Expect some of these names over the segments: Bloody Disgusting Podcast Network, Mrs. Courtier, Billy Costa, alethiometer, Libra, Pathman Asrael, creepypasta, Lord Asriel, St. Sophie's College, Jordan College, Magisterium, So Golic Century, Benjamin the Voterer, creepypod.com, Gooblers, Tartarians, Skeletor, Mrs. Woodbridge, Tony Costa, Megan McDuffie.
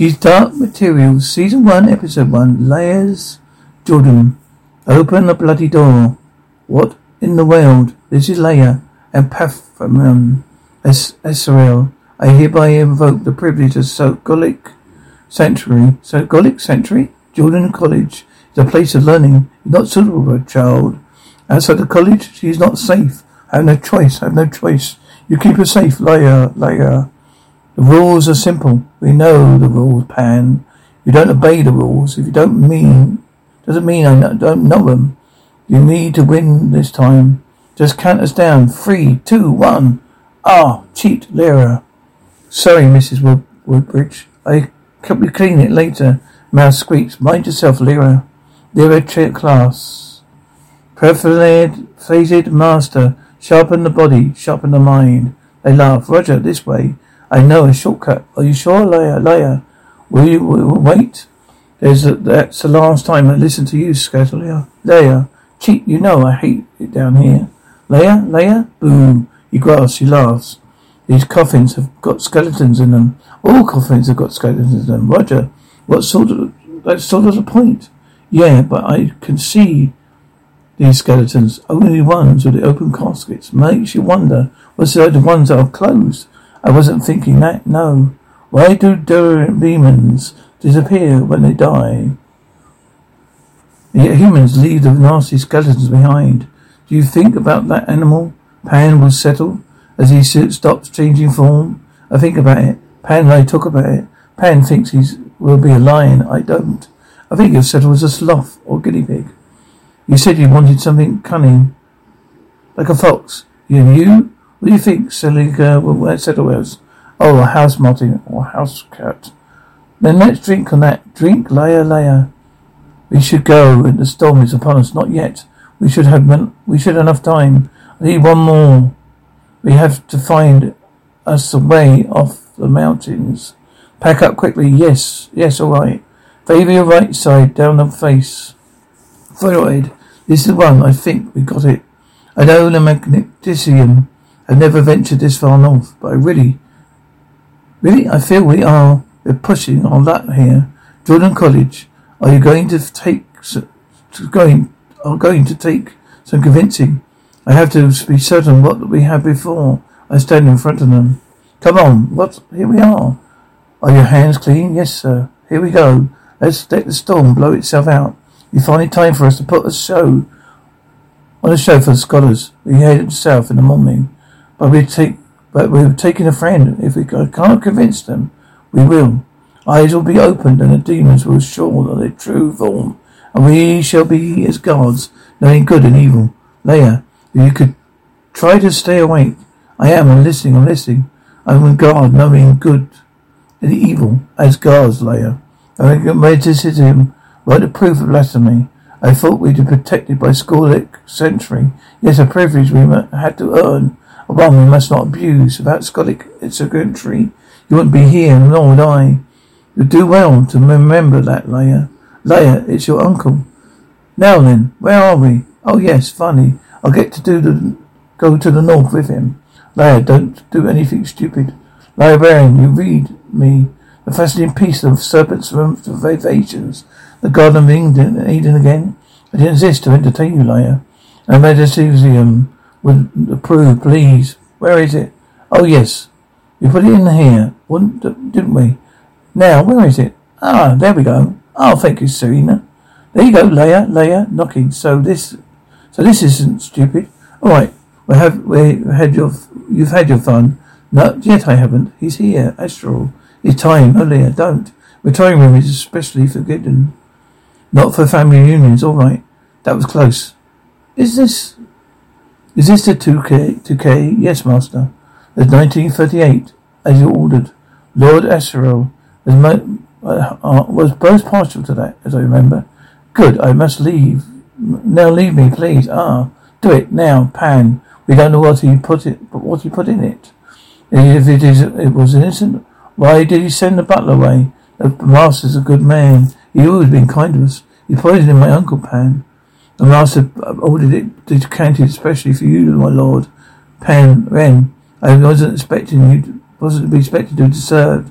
His Dark Materials, Season 1, Episode 1, Layers, Jordan. Open the bloody door. What in the world? This is Leia and Pathman Asrael. I hereby invoke the privilege of So Golic Century. So Golic Century? Jordan College is a place of learning. It's not suitable for a child. Outside the college, she is not safe. I have no choice. You keep her safe, Leia. The rules are simple. We know the rules, Pan. You don't obey the rules. If you don't mean, doesn't mean I don't know them. You need to win this time. Just count us down. 3, 2, 1. Ah, cheat, Lyra. Sorry, Mrs. Woodbridge. I can clean it later. Mouse squeaks. Mind yourself, Lyra. Lyra class. Phased master. Sharpen the body. Sharpen the mind. They laugh. Roger, this way. I know a shortcut. Are you sure, Leia? Will you wait? That's the last time I listen to you, Skeletor. Leia, cheat, you know I hate it down here. Leia? Boom. He laughs. These coffins have got skeletons in them. All coffins have got skeletons in them. Roger, that's sort of the point. Yeah, but I can see these skeletons. Only ones with the open caskets. Makes you wonder, what's the ones that are closed? I wasn't thinking that, no. Why do demons disappear when they die? Yet humans leave the nasty skeletons behind. Do you think about that animal? Pan will settle as he stops changing form. I think about it. Pan and I talk about it. Pan thinks he will be a lion. I don't. I think he'll settle as a sloth or guinea pig. You said you wanted something cunning, like a fox. You? What do you think, Seliga will settle us? Oh, a house martin or house cat. Then let's drink on that. Drink, Leia. We should go, and the storm is upon us. Not yet. We should have enough time. I need one more. We have to find us a way off the mountains. Pack up quickly. Yes, all right. Favor your right side, down the face. Thyroid. This is the one. I think we got it. I know the Magisterium. I've never ventured this far north, but I really, I feel we're pushing our luck here. Jordan College, are going to take some convincing. I have to be certain what we had before I stand in front of them. Come on, here we are. Are your hands clean? Yes, sir. Here we go. Let's let the storm blow itself out. You find it time for us to put a show on a show for the scholars. We headed south in the morning. But we're taking a friend. If we can't convince them, we will. Eyes will be opened, and the demons will show their true form, and we shall be as gods, knowing good and evil. Leia, if you could try to stay awake. I am. I'm listening. I'm a god, knowing good and evil as gods. Leia, I meditated him by the proof of blasphemy. I thought we'd be protected by Skeletor Century. Yes, a privilege we had to earn. One we must not abuse. Without Skeletor Century, you wouldn't be here, nor would I. You do well to remember that, Leia. Leia, it's your uncle. Now then, where are we? Oh yes, funny. I'll get to go to the north with him. Leia, don't do anything stupid. Librarian, you read me the fascinating piece of serpent's vivations. The Garden of Eden again. I didn't exist to entertain you, Leia. And Magisterium would approve, please. Where is it? Oh, yes. We put it in here, didn't we? Now, where is it? Ah, there we go. Oh, thank you, Serena. There you go, Leia, knocking. So this isn't stupid. All right, you've had your fun. Not yet, I haven't. He's here, Astral. It's time. Oh, Leia, don't. Retiring room is especially forbidden. Not for family reunions, all right. That was close. Is this the 2K? Yes, Master. There's 1938, as you ordered. Lord Asriel was both partial to that, as I remember. Good, I must leave. Now leave me, please. Ah, do it now, Pan. We don't know what he put in it. If it was innocent, why did he send the butler away? The Master's a good man. He's always been kind to us. He poisoned my Uncle Pan. The Master ordered it decanted especially for you, my Lord. Pan Ren, I wasn't expecting to be served.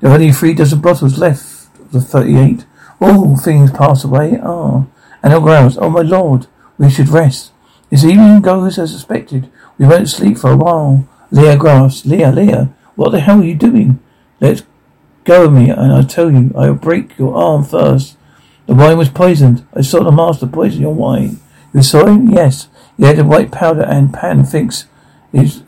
There were only 3 dozen bottles left of the 38. All things pass away. Ah. And on grounds. Oh, my lord. We should rest. This evening goes as expected. We won't sleep for a while. Leah grasped. Leah. What the hell are you doing? Let go of me, and I tell you, I will break your arm first. The wine was poisoned. I saw the master poison your wine. You saw him? Yes. He had a white powder and pan fix. It's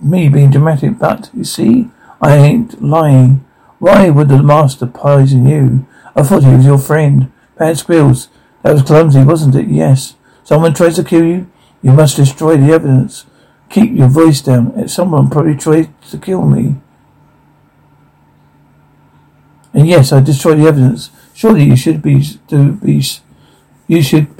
me being dramatic, but, you see, I ain't lying. Why would the master poison you? I thought he was your friend. Pan squeals. That was clumsy, wasn't it? Yes. Someone tries to kill you? You must destroy the evidence. Keep your voice down. Someone probably tried to kill me. And yes, I destroyed the evidence. Surely you should be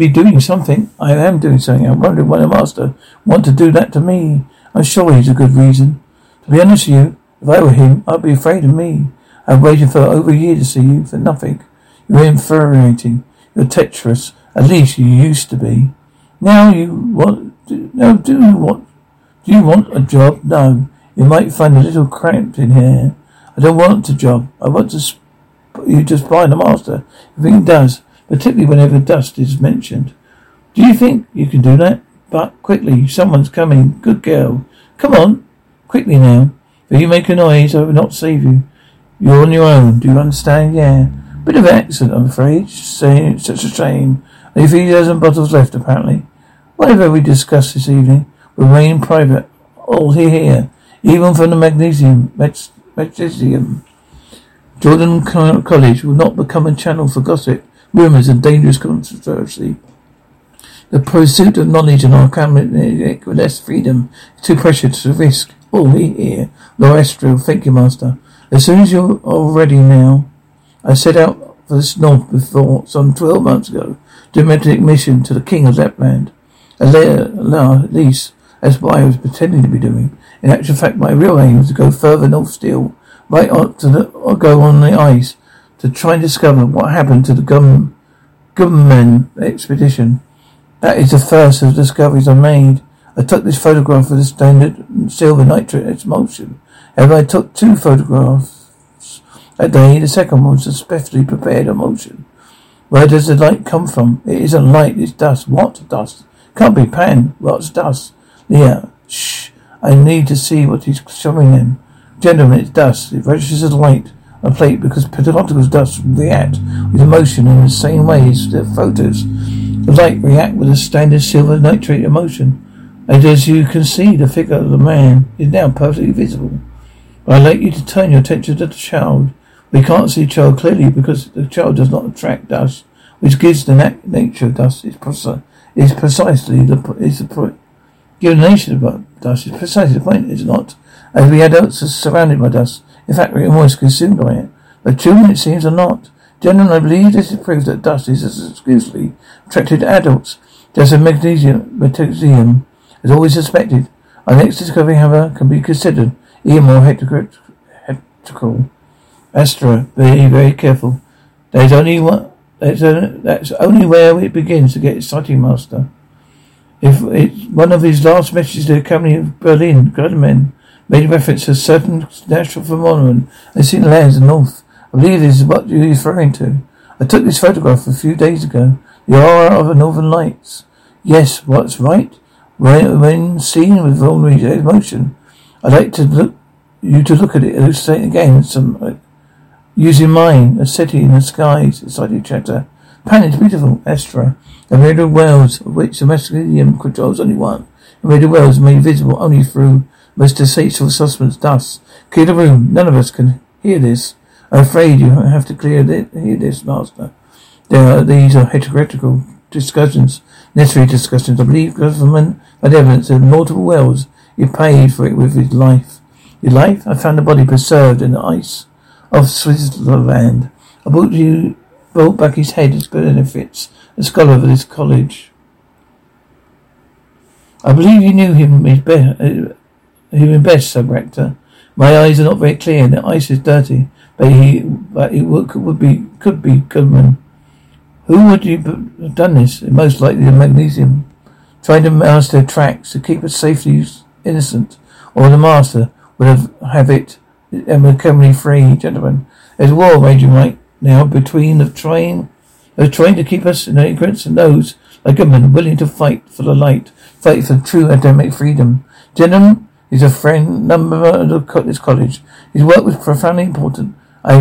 doing something. I am doing something. I'm wondering why the master want to do that to me. I'm sure he's a good reason. To be honest with you, if I were him, I'd be afraid of me. I've waited for over a year to see you for nothing. You're infuriating. You're treacherous. At least you used to be. Do you want a job? No. You might find a little cramped in here. I don't want a job. I want to you just find the master. Everything does, particularly whenever dust is mentioned. Do you think you can do that? But quickly, someone's coming. Good girl. Come on. Quickly now. If you make a noise, I will not save you. You're on your own. Do you understand? Yeah. Bit of accent, I'm afraid. Saying it's such a shame. Only 3 dozen bottles left, apparently. Whatever we discuss this evening will remain private. All here. Even from the Magisterium. Jordan College will not become a channel for gossip, rumours and dangerous controversy. The pursuit of knowledge and our academic with less freedom is too pressured to risk. All here. Lord Astral, thank you, Master. As soon as you're all ready now. I set out for this north before some 12 months ago, diplomatic mission to the King of Lapland. At least, that's what I was pretending to be doing. In actual fact, my real aim was to go further north still, right on to or go on the ice, to try and discover what happened to the Gunman expedition. That is the first of the discoveries I made. I took this photograph of the standard silver nitrate emulsion. However, I took 2 photographs. That day, the second one was a specially prepared emulsion. Where does the light come from? It isn't light, it's dust. What dust? Can't be pan. Well, it's dust. Leah, shh. I need to see what he's showing them. Gentlemen, it's dust. It registers as light on plate because particles dust react with emotion in the same way as the photos. The light react with a standard silver nitrate emulsion. And as you can see, the figure of the man is now perfectly visible. But I'd like you to turn your attention to the child. We can't see the child clearly because the child does not attract dust, which gives the nature of dust is precisely the point, is it not? As we adults are surrounded by dust, in fact we're almost consumed by it. But children, it seems, are not. Gentlemen, I believe this is proof that dust is as exclusively attracted to adults, just as magnesium is always suspected. Our next discovery, however, can be considered even more hectical. Astra, be very careful. That's only where it begins to get exciting, Master. If it's one of his last messages to the company of Berlin, Gutterman made reference to a certain natural phenomenon and seen lands in the north. I believe this is what you're referring to. I took this photograph a few days ago. The aura of the northern lights. Yes, what's right? When seen with vulnerable emotion. I'd like to look at it, illustrate again some... using mine, a city in the skies, excited chatter. Pan is beautiful, Astra. A myriad of worlds, of which the Magisterium controls only one. A myriad of worlds made visible only through most distasteful substance dust. Clear the room. None of us can hear this. I'm afraid you have to hear this, Master. These are heretical discussions, necessary discussions. I believe government had evidence of multiple worlds. He paid for it with his life. Your life? I found the body preserved in the ice of Switzerland. I brought back his head as benefits, a scholar of this college. I believe you knew him best, sub-rector. My eyes are not very clear, and the ice is dirty, but it could be Goodman. Who would have done this? Most likely the Magnesium. Trying to mask their tracks to keep us safely innocent, or the master would have it and we're coming free, gentlemen. There's war raging right now between the trying to keep us in ignorance and those like a man willing to fight for the light, fight for true academic freedom. Denham is a friend, member of this college. His work was profoundly important. I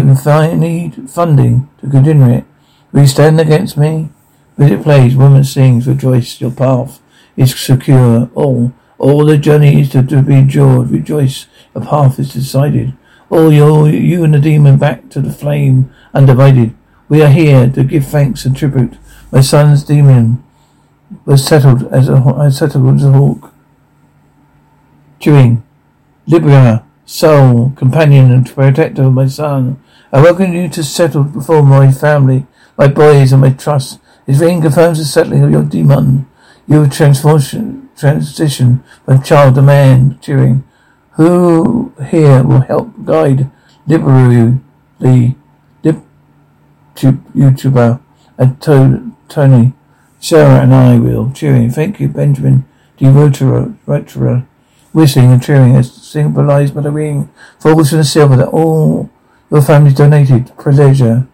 need funding to continue it. Will you stand against me? Music plays, woman sings, rejoice, your path is secure. All the journey is to be endured, rejoice, the path is decided. All you and the demon back to the flame, undivided. We are here to give thanks and tribute. My son's demon was settled as a hawk. Chewing. Libra, soul, companion and protector of my son, I welcome you to settle before my family, my boys and my trust. His ring confirms the settling of your demon. Your transition from child to man. Cheering. Who here will help guide liberally the YouTuber and Tony, Sarah and I will. Cheering. Thank you, Benjamin the Voterer. Whistling and cheering as symbolized by the ring, falls from the silver that all your family donated. Pleasure.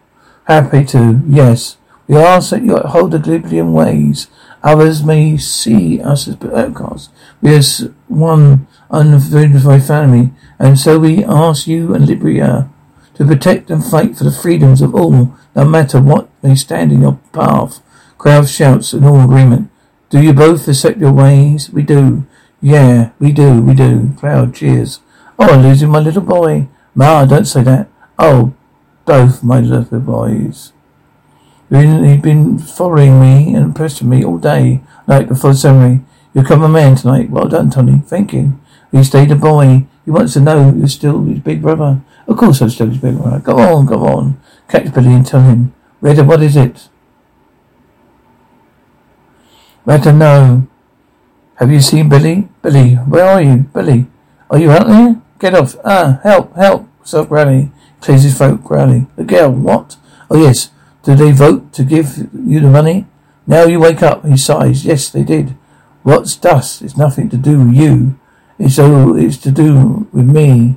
Happy to. Yes. We ask that you hold the Glybian ways. Others may see us as outcasts. We are one unidentified family, and so we ask you and Libria to protect and fight for the freedoms of all, no matter what may stand in your path. Crowd shouts in all agreement. Do you both accept your ways? We do. Yeah, we do. Crowd cheers. Oh, I'm losing my little boy. Ma, don't say that. Oh, both my little boys. You've been following me and pressing me all day, night before seminary. You've come a man tonight. Well done, Tony. Thank you. You stayed a boy. He wants to know you're still his big brother. Of course I'm still his big brother. Go on. Catch Billy and tell him. Retta, what is it? Retta, no. Have you seen Billy? Billy, where are you? Billy, are you out there? Get off. Help. Self growling. Clears his throat, growling. The girl, what? Oh, yes. Did they vote to give you the money? Now you wake up, he sighs. Yes, they did. What's dust? It's nothing to do with you. It's to do with me.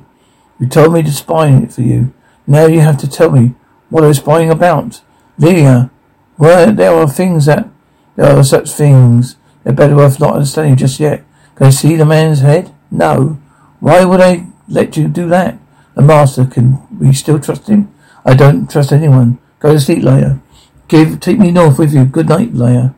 You told me to spy it for you. Now you have to tell me what I was spying about. Leah, well, there are such things. They're better off not understanding just yet. Can I see the man's head? No. Why would I let you do that? The master, can we still trust him? I don't trust anyone. Go to sleep, Leia. Take me north with you. Good night, Leia.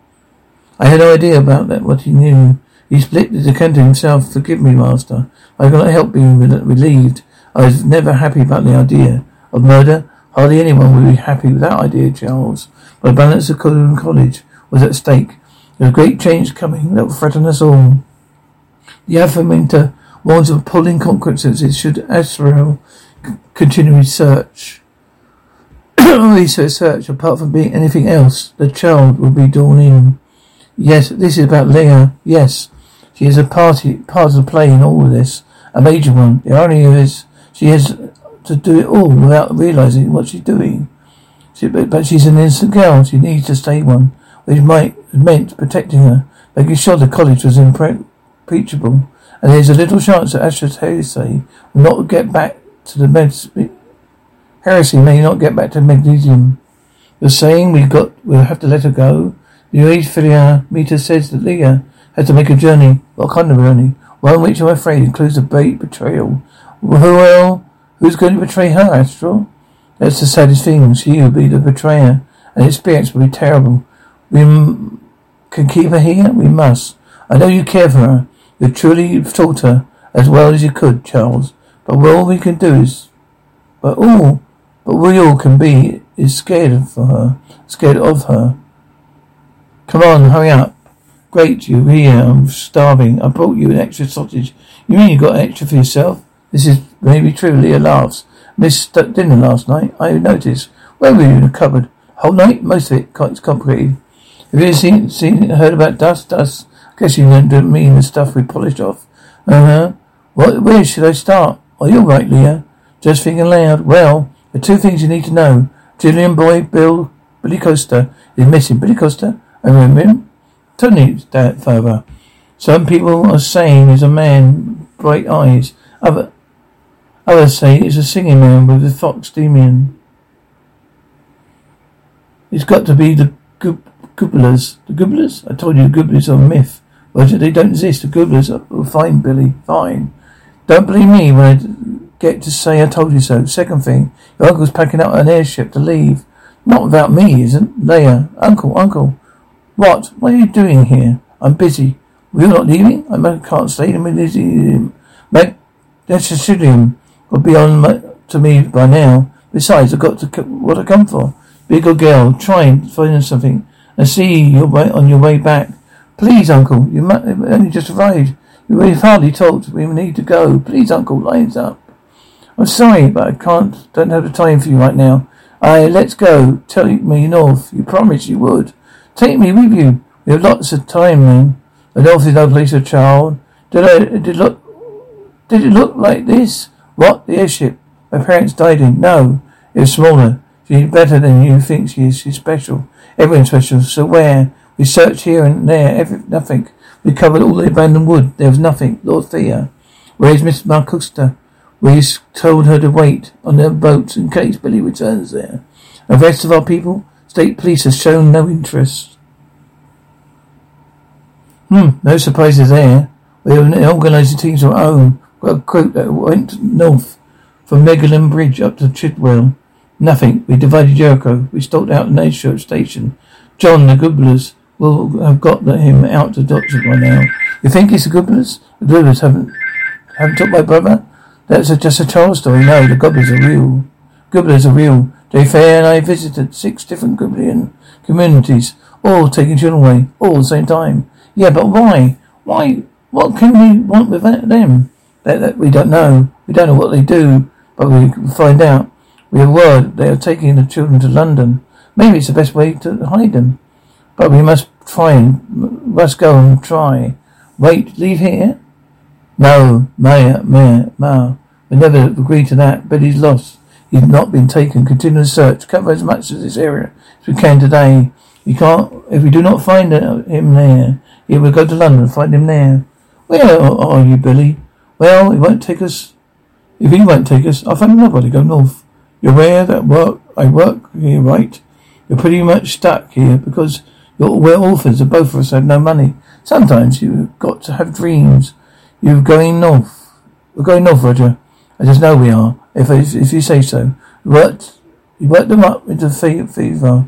I had no idea about that, what he knew. He split the decanter himself. Forgive me, master. I cannot help being relieved. I was never happy about the idea of murder. Hardly anyone would be happy with that idea, Charles. But the balance of Jordan College was at stake. There was a great change coming that would threaten us all. The alethiometer warns of appalling consequences should Asrael continue his search. Research, apart from being anything else, the child will be drawn in. Yes, this is about Leia. Yes, she is part of the play in all of this, a major one. The irony is she has to do it all without realizing what she's doing. But she's an innocent girl. She needs to stay one, which meant protecting her, making sure the college was impenetrable. And there's a little chance that Asher's heresy will not get back to the med. Heresy may not get back to magnesium. You're saying we'll have to let her go? The alethiometer says that Leah had to make a journey. What kind of journey? One which I'm afraid includes a betrayal. Who's going to betray her, Astral? That's the saddest thing. She will be the betrayer, and the experience will be terrible. We can keep her here? We must. I know you care for her. You truly taught her as well as you could, Charles. But we all can be is scared of her. Come on, hurry up. Great, you're here. I'm starving. I brought you an extra sausage. You mean you got extra for yourself? This is maybe true. Leah laughs. Missed dinner last night. I noticed. Where were you in the cupboard? Whole night? Most of it. It's complicated. Have you heard about dust? Dust? I guess you don't mean the stuff we polished off. Where should I start? Oh, you're right, Leah. Just thinking loud. Well, the two things you need to know. Julian Boy, Billy Costa is missing. Billy Costa? I remember him. Tony's dad, father. Some people are saying he's a man, bright eyes. Other, Others say it's a singing man with the fox demon. It's got to be the Gooblers. The Gooblers? I told you the Gooblers are a myth. Roger, they don't exist. The Gooblers are fine, Billy. Fine. Don't believe me when I get to say I told you so. Second thing, your uncle's packing up an airship to leave. Not without me, isn't Leia? Uncle. What are you doing here? I'm busy. We're not leaving? I can't stay in the Magisterium. Will be on to me by now. Besides, I've got to what I come for. Be a good girl. Try and find something. And see you on your way back. Please, Uncle. You only just arrived. We've hardly talked. We need to go. Please, Uncle. Lines up. I'm sorry, but I can't. Don't have the time for you right now. Let's go. Tell me north. You promised you would. Take me with you. We have lots of time, man. The north is no place for a child. Did it look like this? What? The airship? My parents died in. No. It's smaller. She's better than you think she is. She's special. Everyone's special. So where? We searched here and there. Nothing. We covered all the abandoned wood. There was nothing. Lord Thea. Where's Miss Marcusta? We told her to wait on their boats in case Billy returns there. The rest of our people? State police has shown no interest. No surprises there. We have organised teams of our own. Got a group that went north from Megalyn Bridge up to Chidwell. Nothing. We divided Jericho. We stalked out Nature Station. John, the Gooblers, will have got him out to Dodger by now. You think it's the Gooblers? The Gooblers haven't took my brother? That's just a child story. No, the Gooblers are real. Jay Fair and I visited 6 different Gooblian communities, all taking children away, all at the same time. Yeah, but why? What can we want with them? That we don't know. We don't know what they do, but we can find out. We have word they are taking the children to London. Maybe it's the best way to hide them. But we must go and try. Wait, leave here? No, Maya. We never agreed to that. Billy's lost. He's not been taken. Continue the search. Cover as much of this area as we can today. If we do not find him there, we will go to London and find him there. Where are you, Billy? Well, it won't take us. If he won't take us, I'll find another. Go north. You're aware that I work here, right? You're pretty much stuck here because we're orphans and both of us have no money. Sometimes you've got to have dreams. You're going north. We're going north, Roger. I just know we are. If you say so. You worked them up into fever.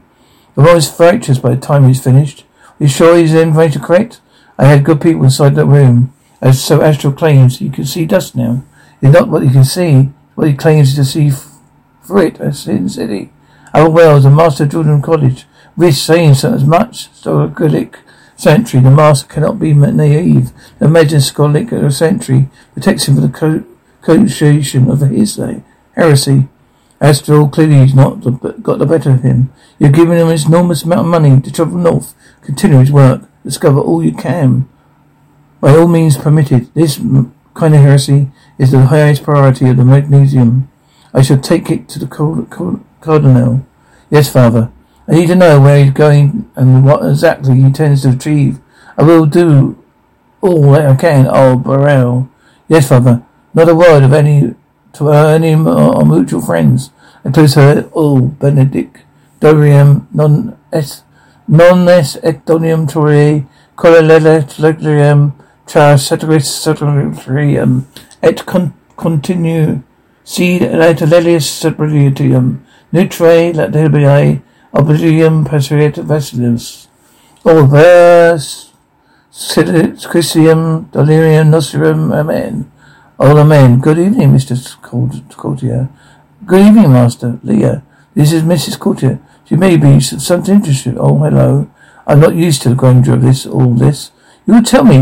The boy is fractious by the time he's finished. Are you sure he's information correct? I had good people inside that room. As so Astral claims, he can see dust now. It's not what he can see, it's what he claims to see for it as Sin City. Our Wells, the master of Jordan College, risks saying so as much. So Golic Century, the master cannot be naive. The Magisterium Century protects him from the coercion of his heresy. Astral clearly has not got the better of him. You're giving him an enormous amount of money to travel north, continue his work, discover all you can. By all means permitted, this kind of heresy is the highest priority of the Magnesium. I shall take it to the Cardinal. Yes, Father. I need to know where he's going and what exactly he intends to achieve. I will do all that I can, Barrel. Yes, Father. Not a word of any to her any or mutual friends. Includes her all Benedict Dorium non es et donium tori correlatium tra satirium et continue seed latalelius subrillium nutre latibiae oblivium passerit vacillus or vers Christium delirium nostrum amen. All amen. Good evening, Mr. Courtier. Good evening, Master Leah. This is Mrs. Courtier. She may be of some interest. Oh, hello. I'm not used to the grandeur of all this. You will tell me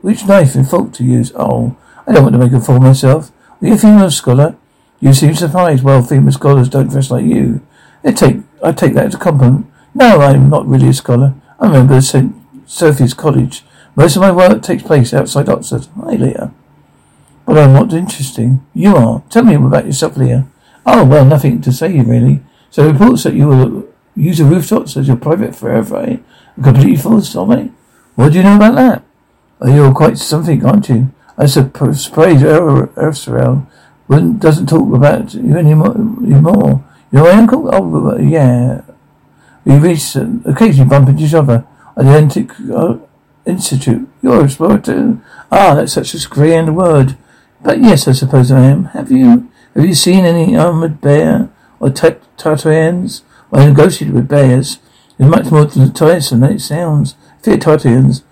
which knife and fork to use. Oh, I don't want to make a fool of myself. Are you a female scholar? You seem surprised. Well, female scholars don't dress like you. I take that as a compliment. No, I'm not really a scholar. I'm a member of St. Sophie's College. Most of my work takes place outside Oxford. Hi, Leah. But I'm not interesting. You are. Tell me about yourself, Leah. Oh, well, nothing to say, really. So reports that you will use the rooftops as your private forever, eh? A complete full sovereign? What do you know about that? Oh, you're quite something, aren't you? I suppose Asrael doesn't talk about you anymore. You're my uncle? Oh, yeah. We occasionally bump into each other. Atlantic Institute. You're an explorer too? Ah, that's such a grand word. But yes, I suppose I am. Have you seen any armored bear or Tartarians? Well, I negotiated with bears. It's much more tiresome than it sounds. I fear Tartarians.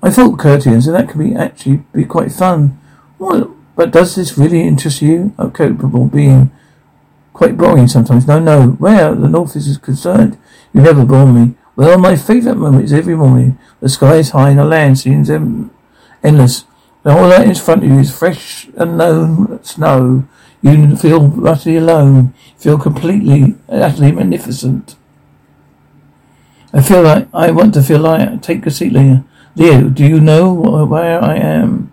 I thought Courtians, and that could be actually be quite fun. Well, but does this really interest you? I'm capable of being quite boring sometimes. No. Where the North is concerned, you never bore me. Well, my favourite moment is every morning. The sky is high and the land seems endless. The whole light in front of you is fresh, unknown snow. You feel utterly alone. Feel completely, utterly magnificent. I feel like I want to feel like take a seat, Leah. Leo, do you know where I am?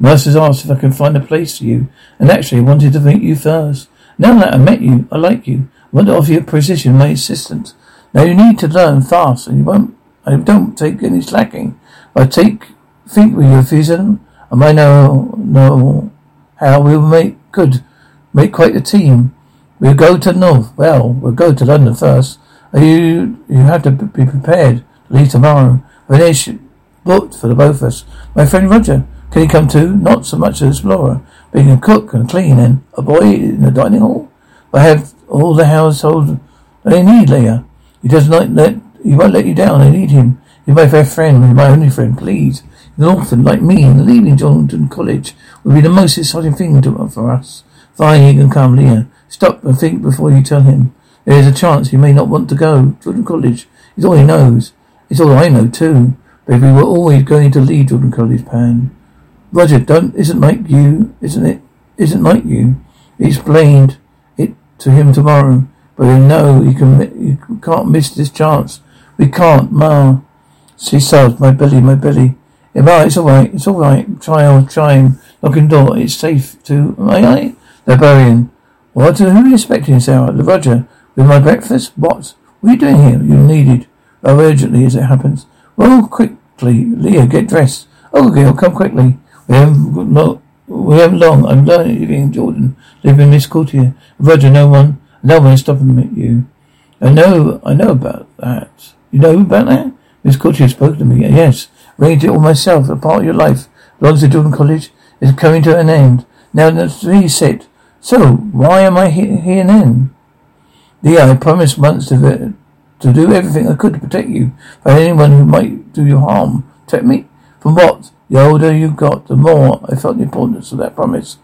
Mercer's asked if I can find a place for you, and actually I wanted to meet you first. Now that I met you, I like you. I want to offer you a position, my assistant. Now you need to learn fast, and I don't take any slacking. I think with your enthusiasm, I might know how we'll make quite a team. We'll go to North. Well, we'll go to London first. You have to be prepared to leave tomorrow. Booked for the both of us. My friend Roger, can he come too? Not so much an explorer, but he can cook and clean and a boy in the dining hall. I have all the household they need, Leah. He won't let you down. I need him. He's my fair friend and my only friend, please. An orphan like me and leaving Jordan College would be the most exciting thing for us. Fine, you can come, Leah. Stop and think before you tell him. There is a chance he may not want to go. Jordan College is all he knows. It's all I know too. But we were always going to leave Jordan College, Pan. Roger, isn't like you. He explained it to him tomorrow. But we know you can't miss this chance. We can't, Ma. She sobs, my belly. Yeah, Ma, it's all right. Child, knocking door, it's safe to, may I? Librarian. What, who are you expecting this hour? Roger, with my breakfast? What? What are you doing here? You're needed. Oh, urgently as it happens. Well, quickly, Leah, get dressed. Oh, girl, come quickly. We haven't long. I'm leaving Jordan, leaving Miss Courtier. Roger, no one is stopping me at you. I know about that. You know about that? Miss Courtier spoke to me. Yes, arranged it all myself. A part of your life belongs to Jordan College. Is coming to an end. Now, he said, so, why am I here then? Leah, I promised once to do everything I could to protect you from anyone who might do you harm. Protect me? From what? The older you got, the more I felt the importance of that promise.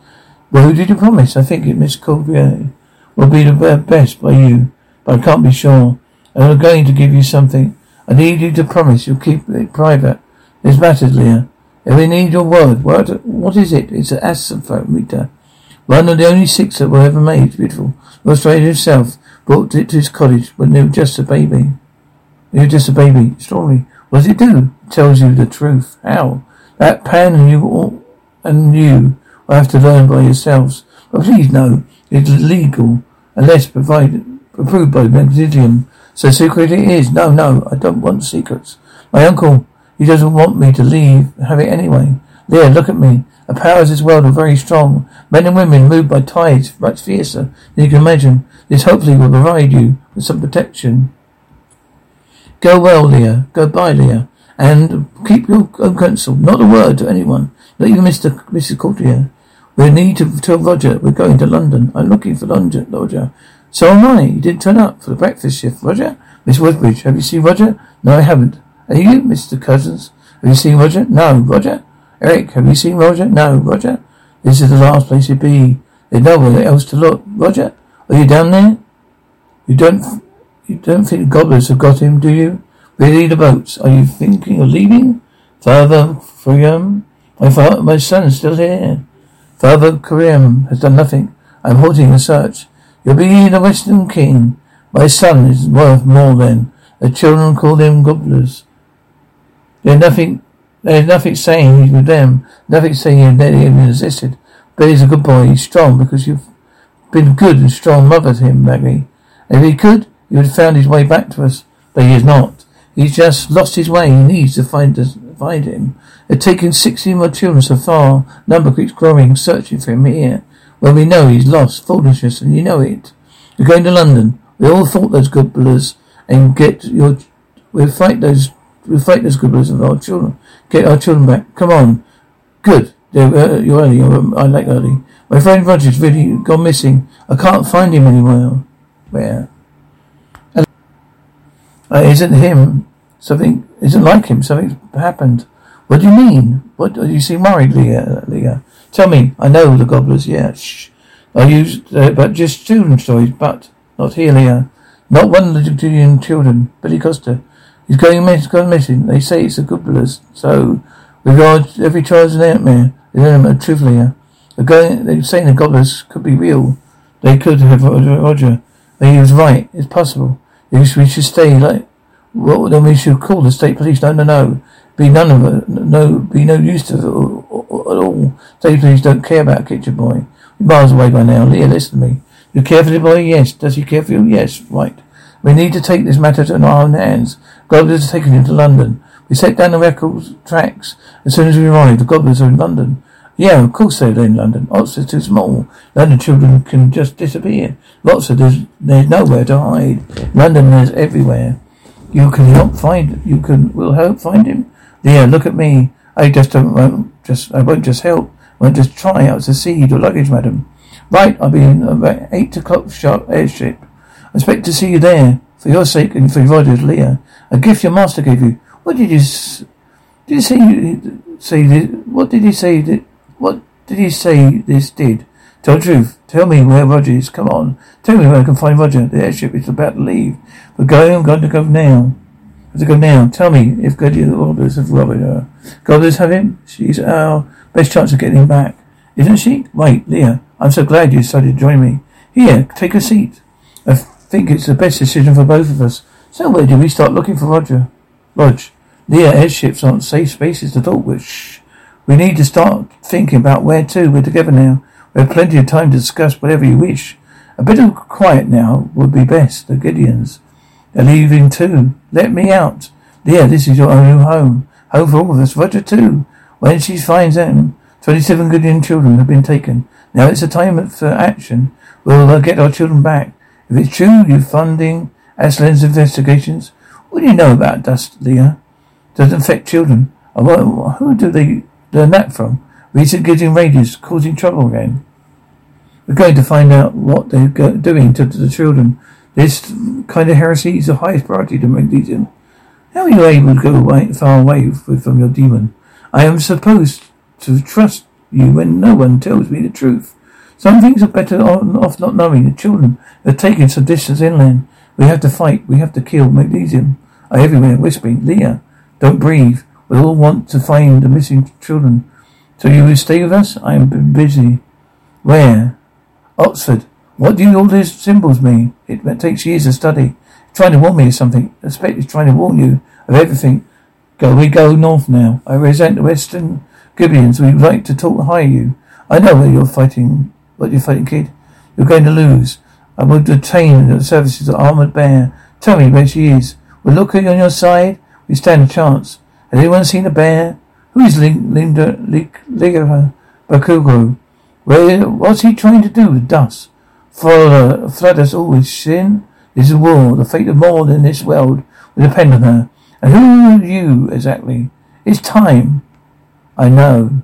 Well, who did you promise? I think Miss Courtier will be the best by you, but I can't be sure. And I'm going to give you something. I need you to promise you'll keep it private. This matters, Leah. If we need your word, what is it? It's an alethiometer. One of the only 6 that were ever made. Beautiful. Australia himself brought it to his college when they were just a baby. Story. What does it do? It tells you the truth. How? That Pan and you will have to learn by yourselves. But please know, it's legal, unless approved by Magisterium. So secret it is. No, I don't want secrets. My uncle, he doesn't want me to have it anyway. Leah, look at me. The powers of this world are very strong. Men and women moved by tides, much fiercer than you can imagine. This hopefully will provide you with some protection. Go well, Leah. Goodbye, Leah. And keep your own counsel. Not a word to anyone. Not even Mrs. Courtier. We need to tell Roger we're going to London. I'm looking for Roger. So am I. You didn't turn up for the breakfast shift, Roger. Miss Woodbridge, have you seen Roger? No, I haven't. Are you, Mr. Cousins? Have you seen Roger? No, Roger. Eric, have you seen Roger? No, Roger. This is the last place you'd be. There's nowhere else to look. Roger, are you down there? You don't think the goblins have got him, do you? We need the boats. Are you thinking of leaving? Father Courium, my son is still here. Father Courium has done nothing. I'm halting the search. You'll be the Western King. My son is worth more than. The children call them gobblers. There's nothing saying he's with them. Nothing saying you've never even existed. But he's a good boy. He's strong because you've been good and strong mother to him, Maggie. If he could, he would have found his way back to us. But he is not. He's just lost his way. He needs to find us. find him. They've taken 16 more children so far. Number keeps growing, searching for him here. Well, we know he's lost, foolishness, and you know it. You're going to London. We all fought those gobblers and we'll fight those gobblers of our children. Get our children back. Come on. Good. You're early. I like early. My friend Roger's really gone missing. I can't find him anywhere. Where? Isn't him. Something isn't like him. Something's happened. What do you mean? What do you seem worried, Leah? Tell me. I know the gobblers. Yeah. Shh. I used, but just children stories. But not here, Leah. Not one of the children. Billy Costa. He's gone missing. They say it's the gobblers. So regard every child's nightmare. An element of truth, Leah. They're saying the gobblers could be real. They could have Roger. He was right. It's possible. We should stay like. Well, then we should call the state police. No. Be no use to it at all. State police don't care about Kitchen Boy. We're miles away by now. Leah, listen to me. You care for the boy? Yes. Does he care for you? Yes. Right. We need to take this matter to our own hands. Gobblers are taking him to London. We set down the records, tracks. As soon as we arrive, the gobblers are in London. Yeah, of course they're in London. Oxford's too small. London children can just disappear. Oxford, there's nowhere to hide. London, there's everywhere. We'll help find him. Leah, look at me. I won't just try out to see your luggage, madam. Right, I'll be in about 8 o'clock sharp airship. I expect to see you there. For your sake and for Roger's, Leah. A gift your master gave you. What did he say this did? Tell the truth. Tell me where Roger is. Come on. Tell me where I can find Roger. The airship is about to leave. I'm going to go now. I have to go now. Tell me if Goody the Robbers have robbed her. Goblins have him? She's our best chance of getting him back. Isn't she? Wait, Leah. I'm so glad you decided to join me. Here, take a seat. I think it's the best decision for both of us. So where do we start looking for Roger? Lodge. Leah, airships aren't safe spaces to talk with. Shh. We need to start thinking about where to. We're together now. We have plenty of time to discuss whatever you wish. A bit of quiet now would be best. The Gideons. They're leaving too. Let me out. Leah, this is your own home. Home for all of us. Roger too. When she finds out, 27 Gideon children have been taken. Now it's the time for action. We'll get our children back. If it's true, you're funding Aslan's investigations. What do you know about dust, Leah? Doesn't affect children. Who do they... learn that from? Recent Gideon raiders causing trouble again. We're going to find out what they're doing to the children. This kind of heresy is the highest priority to Magisterium. How are you able to go far away from your demon? I am supposed to trust you when no one tells me the truth. Some things are better off not knowing. The children are taking some distance inland. We have to fight. We have to kill Magisterium. I everywhere whispering, Leah, don't breathe. We all want to find the missing children. So you will stay with us? I am busy. Where? Oxford. What do all these symbols mean? It takes years of study. It's trying to warn me of something. I suspect it's trying to warn you of everything. We go north now. I resent the Western Gibeons. We'd like to talk higher you. I know what you're fighting, kid. You're going to lose. I will detain the services of Armored Bear. Tell me where she is. We'll look at you on your side. We stand a chance. Has anyone seen a bear? Who is Linda Bakuguru? What's he trying to do with dust? Flood us all with sin? This is war. The fate of more than this world will depend on her. And who are you exactly? It's time. I know.